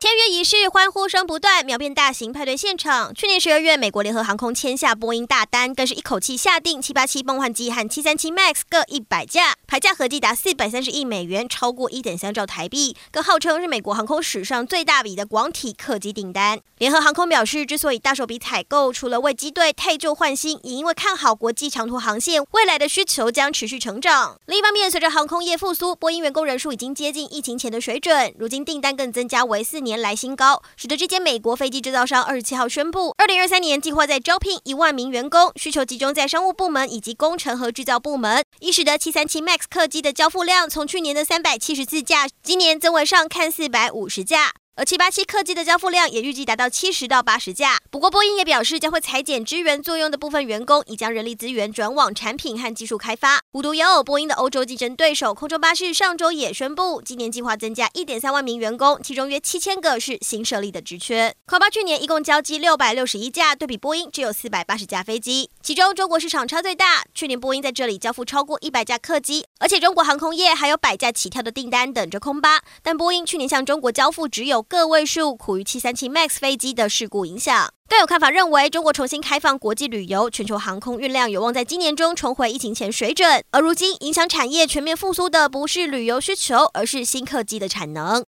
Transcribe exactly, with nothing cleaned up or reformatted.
签约仪式欢呼声不断，秒变大型派对现场。去年十二月，美国联合航空签下波音大单，更是一口气下定七八七梦幻机和七三七 M A X 各一百架，牌价合计达四百三十亿美元，超过 一点三兆台币，更号称是美国航空史上最大笔的广体客机订单。联合航空表示，之所以大手笔采购，除了为机队汰旧换新，也因为看好国际长途航线未来的需求将持续成长。另一方面，随着航空业复苏，波音员工人数已经接近疫情前的水准，如今订单更增加为四年来新高，使得这间美国飞机制造商二十七号宣布，二零二三年计划在招聘一万名员工，需求集中在商务部门以及工程和制造部门，以使得七三七 M A X 客机的交付量从去年的三百七十四架，今年增为上看四百五十架。而七八七客机的交付量也预计达到七十到八十架。不过波音也表示，将会裁减支援作用的部分员工，以将人力资源转往产品和技术开发。无独有偶，波音的欧洲竞争对手空中巴士上周也宣布，今年计划增加 一点三万名员工，其中约七千个是新设立的职缺。空巴去年一共交机六百六十一架，对比波音只有四百八十架飞机，其中中国市场差最大，去年波音在这里交付超过一百架客机，而且中国航空业还有百架起跳的订单等着空巴。但波音去年向中国交付只有个位数，苦于七三七 M A X 飞机的事故影响。更有看法认为，中国重新开放国际旅游，全球航空运量有望在今年中重回疫情前水准。而如今影响产业全面复苏的不是旅游需求，而是新客机的产能。